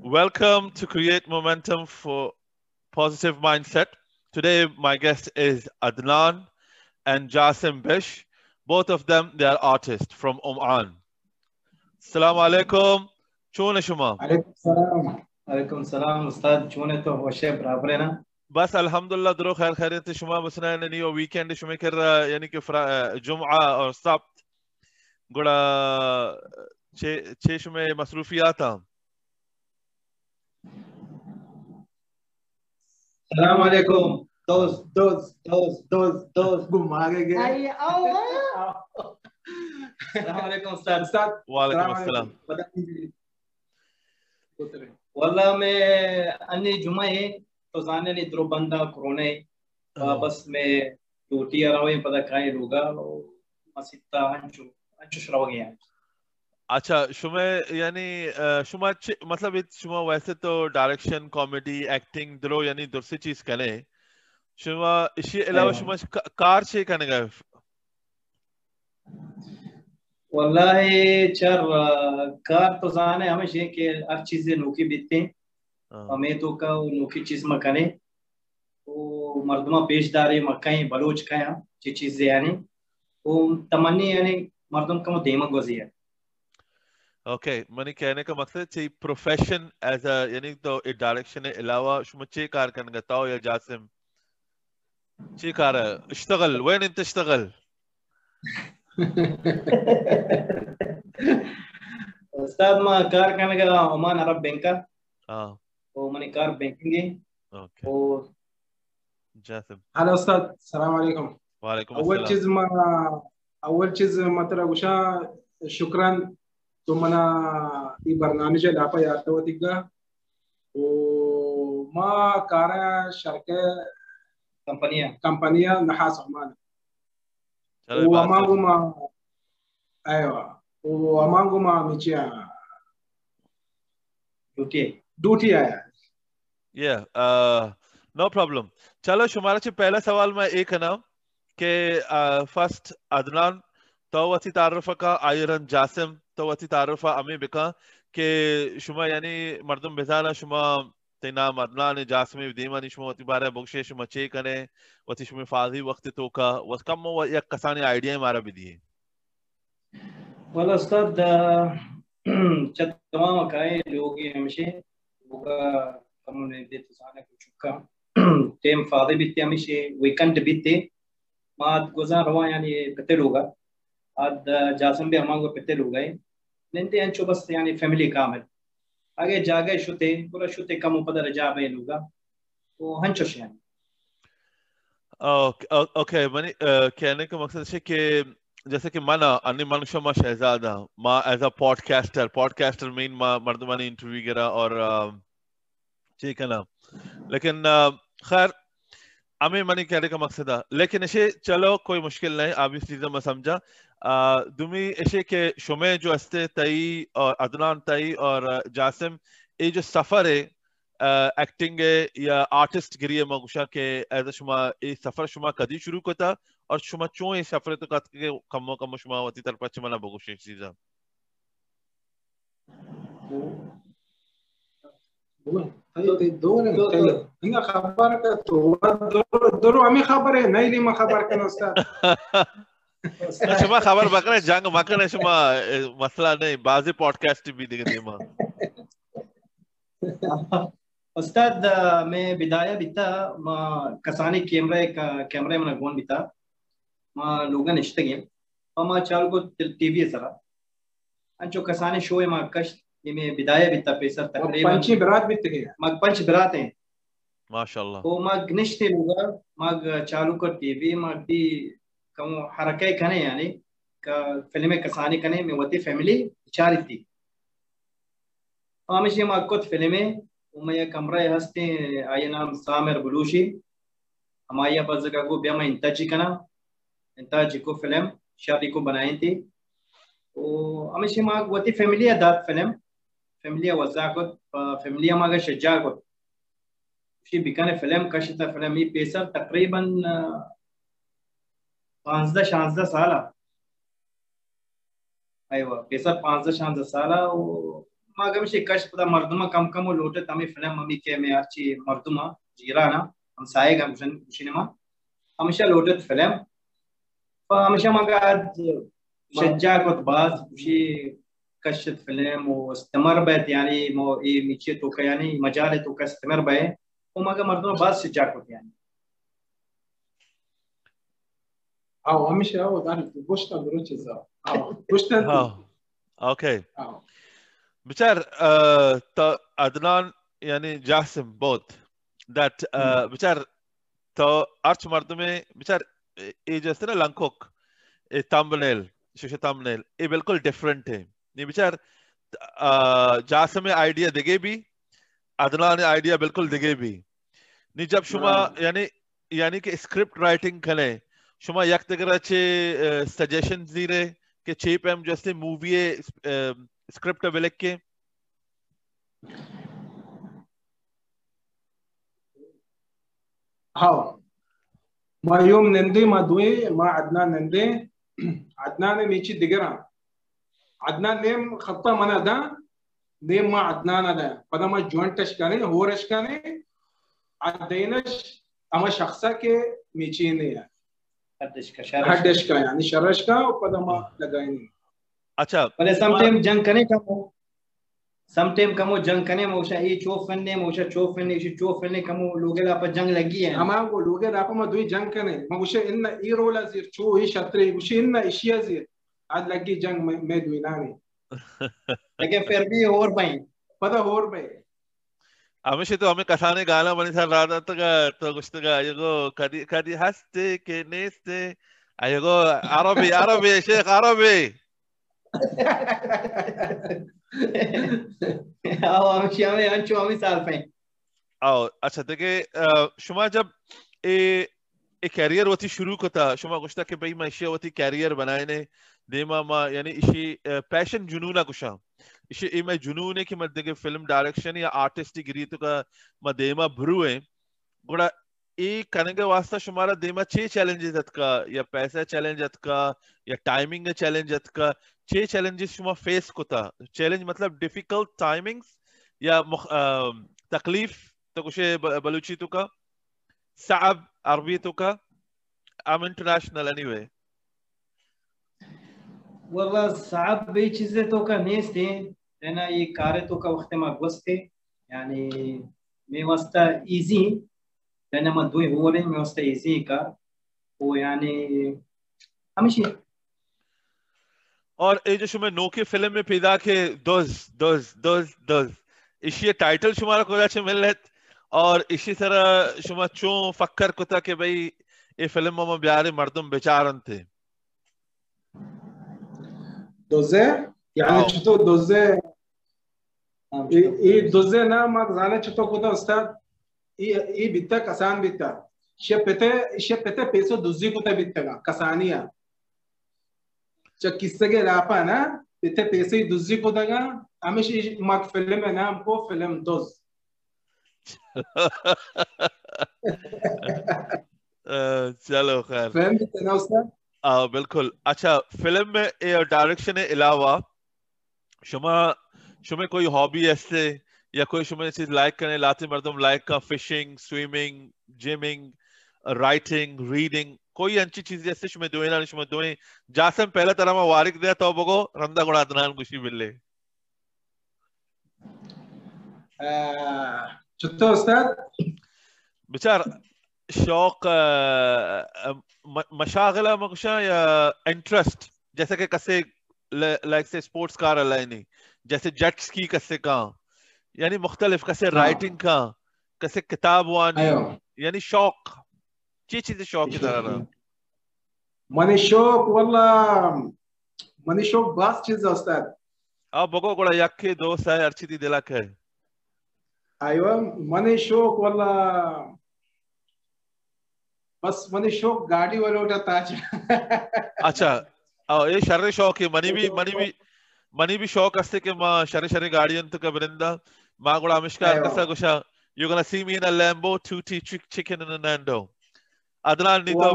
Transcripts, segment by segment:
Welcome to Create Momentum for Positive Mindset. Today, my guest is Adnan and Jasim Bish. Both of them, they are artists from Oman. Assalamu alaikum. Chone shuma? Alaikum salam. Alaikum salam. Ustad, chone to hoshe brabrena? Bas alhamdulillah dro khair khairat shuma basna yani yo weekend shume kar yani ki jum'a aur sabt goda che shume masrufiyat ha. Assalamu alaikum. Those gum aage gaye. Ay Allah. Assalamu alaikum ustad. Wa alaikum assalam. Wallah main anni jum'a hai तो जाने नहीं दो बंदा कोरोने बस में टूटी आरावे पता कहीं लोगा मस्जिदा अंचु अंचु शराब गया अच्छा शुमे यानी शुमा मतलब इस शुमा वैसे तो डायरेक्शन कॉमेडी एक्टिंग दरो यानी दूसरी चीज कने शुमा इसी अलावा शुमा कार चे कने गए वाले चर कार तो जाने हमेशा के हर चीजें नोकी बीते हमें तो का नोकी चीज मकाने वो मर्दमा पेशदारे मकाएं बलोच काया ये चीजें यानी वो तमन्नी यानी मर्दम का वो देमा गोजी है। ओके मनी कहने का मकसद चाहिए प्रोफेशन एस अ यानी तो इस डायरेक्शन के अलावा शुमचे कार करने का ताऊ या जासिम ची कार इश्तगल वैन इंत इश्तगल उस्ताद मां कार करने का ओमान अरब बैंकर तो मनी कार बैंकिंग है और जासिम हेलो उस्ताद सलाम अलैकुम वालेकुम अस्सलाम अवल चीज मतलब उशा शुक्रन तो मना ये برنامج लापा याद तो दिखगा वो मां कारा शरके कंपनियां नहास अमान वो अमांगुमा आयो वो अमांगुमा मिचिया ड्यूटी ड्यूटी आया Yeah, no problem. चलो शुमारा ची पहला सवाल मैं एक है ना कि first अदनान तो वसी तारुफा का आयरन जासिम तो वसी तारुफा अमी बिका कि शुमा यानी मर्दम बेजाना शुमा तेनाम अदनान जासिमी विदेमानी शुमा वती बारे बुक्शे शुमा चेक ने वती शुमा फाजी वक्त तो का वस कम वो एक कसानी आइडिया हमारा भी दिए। वाला स्तर चतुर्मा मकाए लोगी हमेशे बुका हमने देते साने कुछ का टेम फादे बीते हमेशे वीकेंड बीते मात गुजार हुआ यानी पते लोगा आद जासम भी हमारे पते लोग हैं निंदे अंचो बस यानी फैमिली काम है आगे जागे शुते पूरा शुते कम उपदर जावे लोगा वो हंचोश यानी ओके मनी कहने का मकसद है कि जैसे कि माना अन्य मनुष्य मां शहजादा मां एज अ पॉडकास्टर मेन मां मर्दमानी इंटरव्यू करा और ठीक है ना लेकिन खैर अमी मनी कहने का मकसद है लेकिन ऐसे चलो कोई मुश्किल नहीं आप इस चीज़ में समझा दुमी ऐसे के शुमे जो अस्ते तई और अदनान तई और जासिम ये जो सफर है एक्टिंग या आर्टिस्ट गिरिये मगुशा के ऐसा शुमा ये सफर शुमा कदी शुरू करता और शुमा चों ये सफर तो कत के कम्मो कम्मो शुमा वती तरफ अच्छे मना बगुशे चीज़ा दो ने इंगा खबर का तो दो अमी खबर है नहीं ली मैं खबर के नोस्ता शुमा खबर बकरे जंग मकरे शुमा मसला नहीं बाजी पॉडकास्ट भी दिखती है माँ उस्ताद मैं बिदाया बिता मां कसानी कैमरे में गोन बिता मां लोगन इश्ते गेम और मां चाल को टीवी सरा अंचो कसानी शो है मां कश ये मैं बिदाया बिता पेसर तकरीबन पंची बरात बित गया मां पंच बरात हैं माशाल्लाह वो मां निश्ते लोगा मां चालू कर टीवी मां दी कम हरकते कने यानी का फिल्में कसानी कने में वती फैमिली चारी थी हमेशा मां कुछ फिल्में उम्मीद कमरा हस्ते आये नाम सामेर बुलूशी हमारे यहाँ पर जगह को ब्याह में इंताजी को फिल्म शादी को बनाई थी तो हमेशा माँ वो थी फैमिली आदात फिल्म फैमिली वज़ाक़त फैमिली हमारे शज़ाक़त उसी बिकाने फिल्म कश्ता फिल्म ये पेशा तकरीबन 15-16 साला आये हुआ पेशा 15-16 साला magam shi kash pada marduma kam kam lote tami film mami ke me archi marduma jirana am saig am cinema hamsha lote film fa hamsha magad shajja kot baz shi kashat film o istamar ba yani mo e miche to yani majal to kastamar ba o magam marduma baz shajja kot yani او همشي او تعرف بوشتا بروتشا او بوشتا اه okay بتعرف Adnan يعني جاسم بوت ذات بتعرف تو ارش مردمي بتعرف اجسنا لانكوك تامبنيل شوشه تامبنيل اي بالكل different है नहीं بتعرف Jasim idea देगे भी عدنان आइडिया बिल्कुल देगे भी नहीं जब शुमा यानी यानी कि स्क्रिप्ट राइटिंग खले شما یک دگر چه سجیشن زیره که چیپ هم جسته مووی سکریپت بلک که ها ما یوم ننده ما دوی ما عدنان ننده عدنان میچی دگران عدنان نیم خطا منا دا نیم ما عدنان دا پدا ما جوانتش کانه هورش کانه عدینش اما شخصا که میچی نیا हर्दिश का यानी शरश का पदमा लगाएंगे अच्छा पर समटाइम जंग करने का समटाइम कमो जंग करने मोशा ई चोफने मोशा चोफने ई चोफने कमो लोगे आप जंग लगी है हम को लोगे आप में दो जंग करने मोशा इन ई रोल अजीर चो ई छतरी मोशा इन एशिया अजीर आज लगी जंग में दुनिया में लेकिन फिर भी और भाई पता और भाई हमेशा तो हमें कथाने गाना बनी था राधा तक तो कुछ तक आयोगो कदी कदी हस्ते के नेस्ते आयोगो अरबी अरबी शेख अरबी आओ हमेशा हमें अंचो हमें साल पे आओ अच्छा तो के शुमा जब ए कैरियर होती शुरू करता शुमा कुछ तक के भाई मैं इसे होती कैरियर बनाए ने देमा माँ यानी इसी पैशन जुनूना कुछ इसे इमें जुनून है कि मध्य के फिल्म डायरेक्शन या आर्टिस्टिक रीत का मध्यमा भरुए गुड़ा एक करने के वास्ता शुमारा देमा छह चैलेंजेस अतका या पैसा चैलेंज अतका या टाइमिंग का चैलेंज अतका छह चैलेंजेस शुमा फेस कोता चैलेंज मतलब डिफिकल्ट टाइमिंग्स या तकलीफ तो कुछ बलूची तो का साब अरबी तो का आम इंटरनेशनल एनीवे والله صعب بي چیزیں تو کا نیس تھے رہنا یہ کارے تو کا وقت ما گوست تھے یعنی میں واسطہ ایزی رہنا ما دوی ہو رہے میں واسطہ ایزی کا وہ یعنی ہمیشہ اور اے جو شما نو کے فلم میں پیدا کے دوز دوز دوز دوز اسی ٹائٹل شمارا کولا چھ ملت اور اسی طرح شما چوں فکر کوتا کہ بھئی اے فلم ما بیارے مردم بیچارن تھے دوزه يعني چطور دوزه اي دوزه نا ما زانه چطور کوتا استاد اي بیت کسان بیت شپته پیسو دوزی کوتا بیت کسانیا چ کیسه راپا نا بیت پیسې دوزی کوتا گا همش ما فلم نام کو فلم دوز چلو خیر فهم بیت نا استاد आ बिल्कुल अच्छा फिल्म में ए डायरेक्शन के अलावा शुमा शुमे कोई हॉबी ऐसे या कोई शुमे चीज लाइक करने लाते मर्दम लाइक का fishing swimming gymming writing reading कोई अच्छी चीज ऐसे शुमे दोए ना शुमे दोए जासम पहला तरह में वारिक दे तो बगो रंदा गुणा दनान खुशी मिले चुत्तो उस्ताद बेचार शौक मशागला मगशा या इंटरेस्ट जैसे कि कसे लाइक से स्पोर्ट्स कार अलाइनी जैसे जेट स्की कसे का यानी मुख्तलिफ कसे राइटिंग का कसे किताब वानी यानी शौक चीज़ें शौक की तरह रहा मने शौक वाला मने शौक बास चीज़ अस्ताद आप बगो कोड़ा यक्के दोस्त है अर्चिती दिला के आयो मने शौक वाला बस मने शौक गाड़ी वाले उठा ताज अच्छा आओ ये शर्रे शौक है मनी भी शौक अस्ते के मां शर्रे गाड़ियों तो कबरिंदा मां गुड़ा अमिष्कार कसा गुशा you gonna see me in a Lambo to T chicken in a Nando अदनान नीतो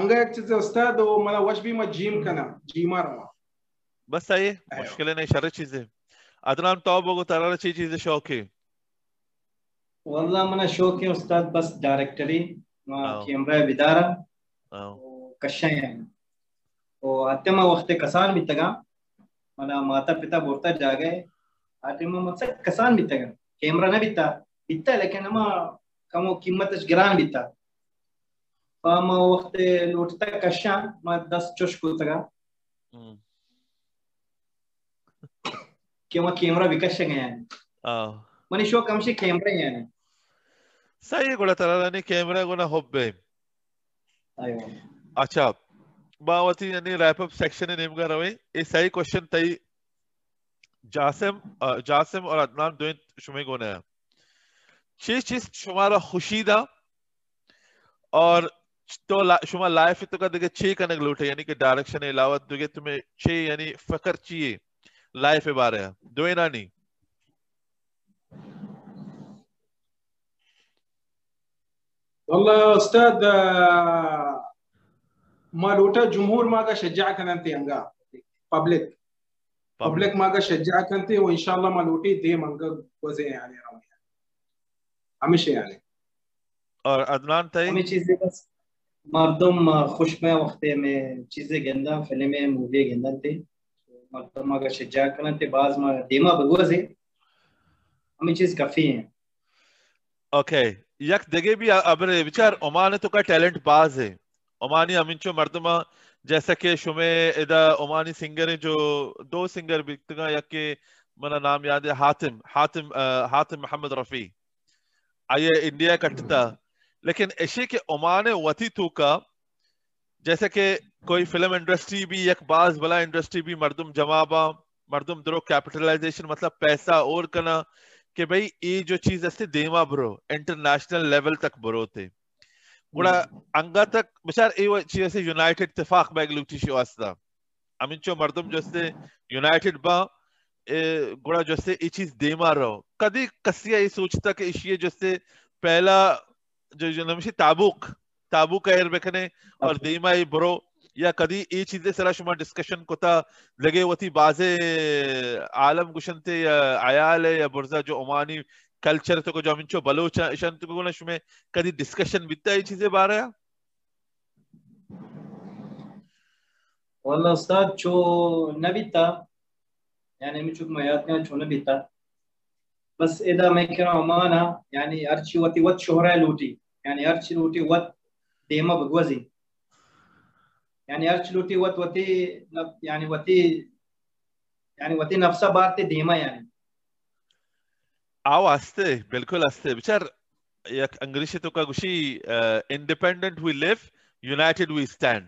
अंगा एक चीज उस्ताद वो मना वश भी मैं जिम करना जिमार बस सही मुश्किल नहीं शर्रे चीजें Adnan, tell me what you think about it. I think it's just directly. Camera Vidara. Kashayan. Atima waktu kasan bitaga, mana mata pita borta jaga. Atima macam kasan bitaga. Camera na bita, bita, lekan nama kamu kimatas geran bita. Pama waktu lorita kashan, mana 10 cosh kutaga. Kema camera vikashengaya. Manisho kamshi camera yani. Saya gula taralani camera guna hobby. Ayo. Acha. बावती यानी wrap up section में name कर रहे हैं ये सही question तय जासिम और अदनान दोनों शुमे को नया चीज शुमारा खुशीदा और तो शुमा लाइफ तो का देखे 6 कनक लूटे यानी कि डायरेक्शन के अलावा दोगे तुम्हें 6 यानी फकर चाहिए लाइफ के बारे में दोए ना नहीं والله استاذ مالوتا جمهور ما شجعك انت انغا public public ما شجعك انت وان شاء الله مالوتي دي منغا وزي يعني رامي هميشه يعني और अदनान ताई हमें चीजें बस मर्दम खुश में वक्त में चीजें गंदा फिल्में मूवी गंदा थे मर्दम ما شجعك انت बाज ما देमा बगोजे हमें चीज काफी है ओके यक देगे भी अबरे विचार ओमान तो का टैलेंट बाज है ओमानी अमिनचो मर्दमा जैसा कि शुमे इदा ओमानी सिंगर हैं जो दो सिंगर बिकता या के मना नाम याद है हातिम मोहम्मद रफी आये इंडिया कटता लेकिन ऐसे के ओमान वती तो का जैसे कि कोई फिल्म इंडस्ट्री भी एक बाज बला इंडस्ट्री भी मर्दम जमाबा मर्दम दरो कैपिटलाइजेशन मतलब पैसा और करना कि भाई ये जो चीज ऐसे देमा ब्रो इंटरनेशनल लेवल तक ब्रो थे गुड़ा अंगा तक बिचार ये चीज़ से यूनाइटेड तफाक बैग लुटी शी वास्ता अमिंचो मर्दम जैसे यूनाइटेड बा गुड़ा जैसे ये चीज़ देमार हो कभी कसिया ये सोचता कि इश्ये जैसे पहला जो जनमशी ताबूक ऐर बेकने और देमा ये बरो या कभी ये चीज़ें सरा शुमा डिस्कशन कोता लगे वो थी बाजे आलम गुशनते या आयाले या बुर्जा जो ओमानी कल्चर तो को जो अमिंचो बलोचा इशांत को ना शुमे कभी डिस्कशन बिता ये चीजें बारे हैं वाला साथ जो नबीता यानी मिचुक मयात ने जो नबीता बस इधर मैं कह रहा हूँ माना यानी अर्ची वती वत शोहरा लूटी यानी अर्ची लूटी वत देमा बगवाजी यानी अर्ची लूटी वत वती नफ्सा बारते देमा यानी आओ आस्ते बिल्कुल आस्ते बिचार एक अंग्रेजी तो का गुशी independent we live united we stand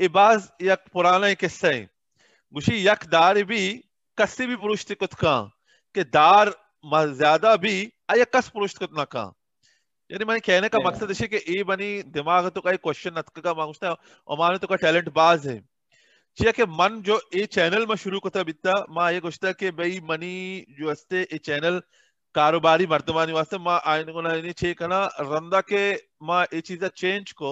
ये बाज एक पुराना एक किस्सा है गुशी एक दार भी कसी भी पुरुष थे कुछ कहाँ के दार ज़्यादा भी आया कस पुरुष कुछ ना कहाँ यानी मैंने कहने का मकसद इसे कि ये बनी दिमाग तो का एक क्वेश्चन नतक का मांगता है और माने तो का टैलेंट बाज है चिया के मन जो ये चैनल में शुरू करता बिता माँ ये गुस्ता के भाई मनी जो अस्ते ये चैनल कारोबारी मर्दमानी वास्ते माँ आयन को ना इन्हीं चेक करना रंदा के माँ ये चीज़ा चेंज को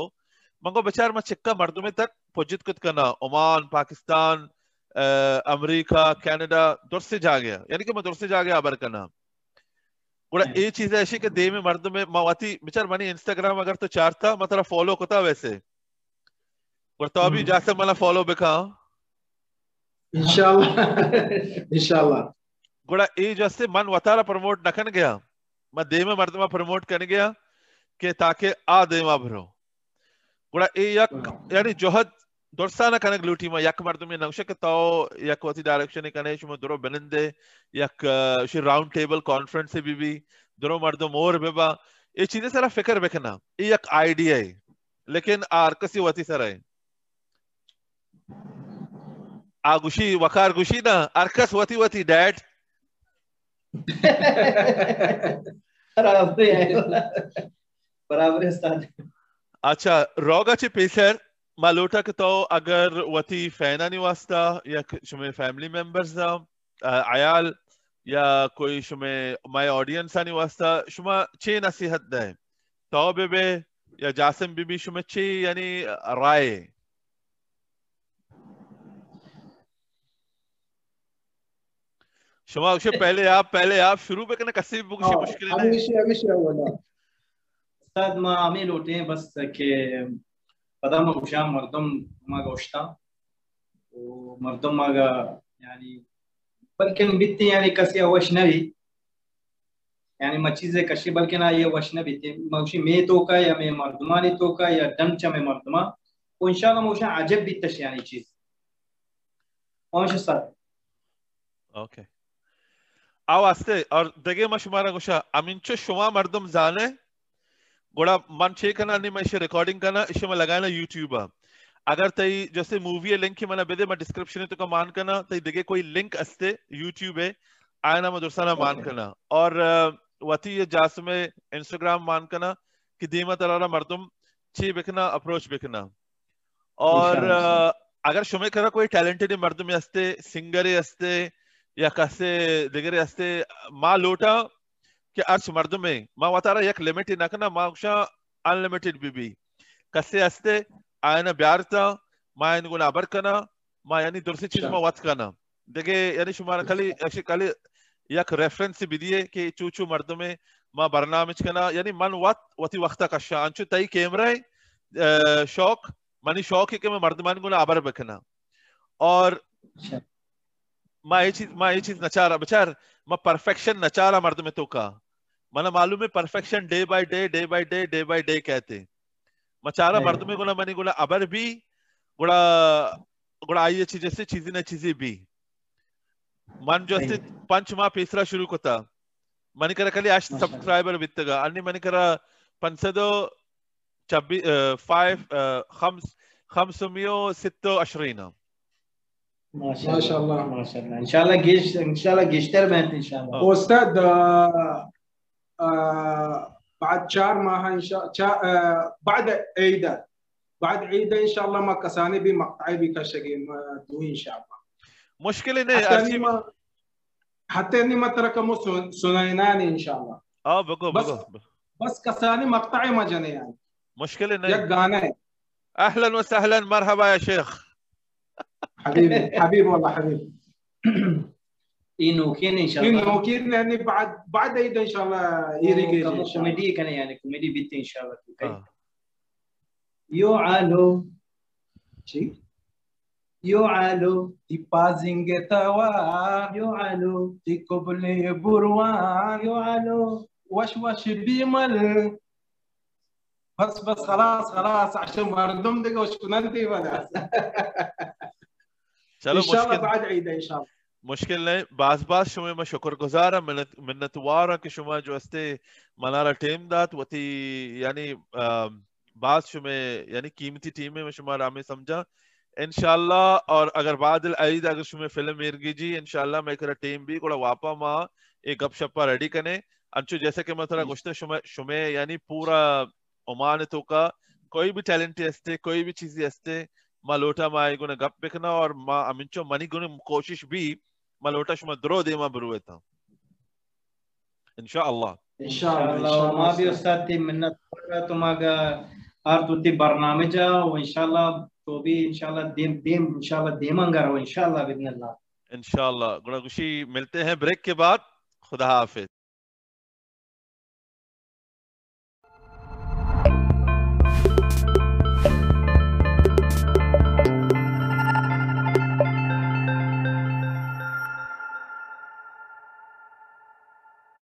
मंगो बेचार माँ चिक्का मर्दों में तक पहुँचित कुछ करना ओमान पाकिस्तान अमेरिका कनाडा दूर से जा गया यानी कि मैं दूर से जा गया आबर करना उड़ा ये चीज़ ऐसी के दे में मर्दों में मावाती बेचार मनी इंस्टाग्राम अगर तो चारता मतलब फॉलो कोता वैसे और तो अभी जासे मना फॉलो बिका इंशाल्लाह गुड़ा ए जैसे मन वतारा प्रमोट नखन गया मैं देमा मर्दमा प्रमोट करने गया के ताके आ देमा भरो गुड़ा ए यक यानी जोहद दर्शाना करने लूटी में यक मर्दमे नक्शे के तो यक वती डायरेक्शन करने शुम दुरो बनंदे यक शे राउंड टेबल कॉन्फ्रेंस से भी दुरो मर्दम और बेबा ये चीजें सारा फिकर बेखना ये यक आइडिया है लेकिन आरकसी वती सारा है आगुशी वकार गुशी ना आरकस वती वती डैड बराबर है अच्छा रोगा चे पेशर मालोटा के तो अगर वती फैना निवास्ता या शुमे फैमिली मेंबर्स ना आयाल या कोई शुमे माय ऑडियंस निवास्ता शुमा छे नसीहत दे तो बेबे या जासिम बीबी शुमे छे यानी राय شما شو पहले आप शुरू पे करना किसी बुक से मुश्किल है अभी अवला استاذ ما عميل وتين بس كي قدامه مشان مردم ما قوشتا ومردم ما يعني بلكن بيتي يعني كسي واشنبي يعني ما چیز کشی بلکہ نہ یہ وشنا بیت موشی می تو کا یا می مردمانی تو کا یا دمچہ می مردما و ان شاء الله موشا عجب بیتش یعنی چیز اوش صد اوکی او استے اور دگے ما شمارا گوشا امین چ شما مردم زانے گوڑا من چے کنا نی میں ریکارڈنگ کنا اس میں لگانا یوٹیوب اگر تئی جیسے مووی لنک کی منا بدے میں ڈسکرپشن تو کمان کنا تئی دگے کوئی لنک استے یوٹیوب ہے آنا مدرسہ مان کنا اور وتی جاسم انسٹاگرام مان کنا کہ دیما ترارا مردم چی بکنا اپروچ بکنا اور اگر شومے کرا کوئی ٹیلنٹڈ مردم ہستے سنگر ہستے یا کسے دیگر ہستے ما لوٹا کہ ارش مردم ما وتارا یک لیمٹ نہ کنا ما گشا ان لیمٹڈ بی بی کسے ہستے آنا بیارتا ما ان گنا برکنا ما یعنی درسی چیز ما وات کنا دیگه یعنی شمار خالی خالی یک ریفرنس بدیه که چوچو مردمه ما برنامه کنا یعنی من وقتی وقتا کشا انچو تای کیمرای شوق منی شوقی که من مردمان گونه ابر بکنا اور ما هیچ چیز نچارا بچار ما پرفیکشن نچارا مردمه تو کا من معلومه پرفیکشن ڈے بائی ڈے کہتے ما چارا مردمه گونه منی گونه ابر بھی گڑا ای چیزیں بھی मन जो अस्ति पंच माह पेसरा शुरू कोता मन करा खाली आज सब्सक्राइबर बितगा अन्य मन करा 525 520 ما شاء الله इंशाल्लाह गेस्ट इंशाल्लाह गेस्टर बैठ इंशाल्लाह उस्ताद بعد 4 माह इंशाल्लाह بعد عيد इंशाल्लाह ما كساني بمقطعي بكشكي دو इंशाल्लाह مشكله نه حتى اني ما تركم سنيناني ان شاء الله بس كساني مقطعي ما جاني يعني مشكله نه يقانه اهلا وسهلا مرحبا يا شيخ حبيبي والله حبيبي انه كين يعني بعد عيد ان شاء الله يريق كوميدي كان يعني كوميدي بيت ان شاء الله يعالو شيء يعلو تبازنگ توار يعلو تقبل بروان يعلو وشوش بمل بس خلاص عشان مردم دقوا شكونانتي بس ان شاء الله بعد عيد ان شاء الله مشكل نہیں باز شما ما شکر گزارا منتوارا کہ شما جو استے منارا ٹیم دات وتی یعنی باز شما یعنی قیمتی ٹیم میں شما رامے سمجھا इंशाल्लाह और अगर बादल आईद अगर शुमे फिल्म एरगी जी इंशाल्लाह मैं करा टीम भी कोड़ा वापा मा एक गपशपा रेडी कने अंचो जैसे कि मैं थोड़ा गुस्ते शुमे यानी पूरा ओमान तो का कोई भी टैलेंट हस्ते कोई भी चीज हस्ते मा लोटा मा आई गुने गप बेकना और मा अमिनचो मनी गुने कोशिश भी मा लोटा शुमा द्रो दे मा बरुएता इंशाल्लाह इंशाल्लाह मा भी उस्ताद ती मिन्नत करा तुमागा आर तुती برنامجا इंशाल्लाह تو بھی انشاءاللہ دیم انشاءاللہ دیمنگا رہو انشاءاللہ باذن اللہ انشاءاللہ گڑا گوشی ملتے ہیں بریک کے بعد خدا حافظ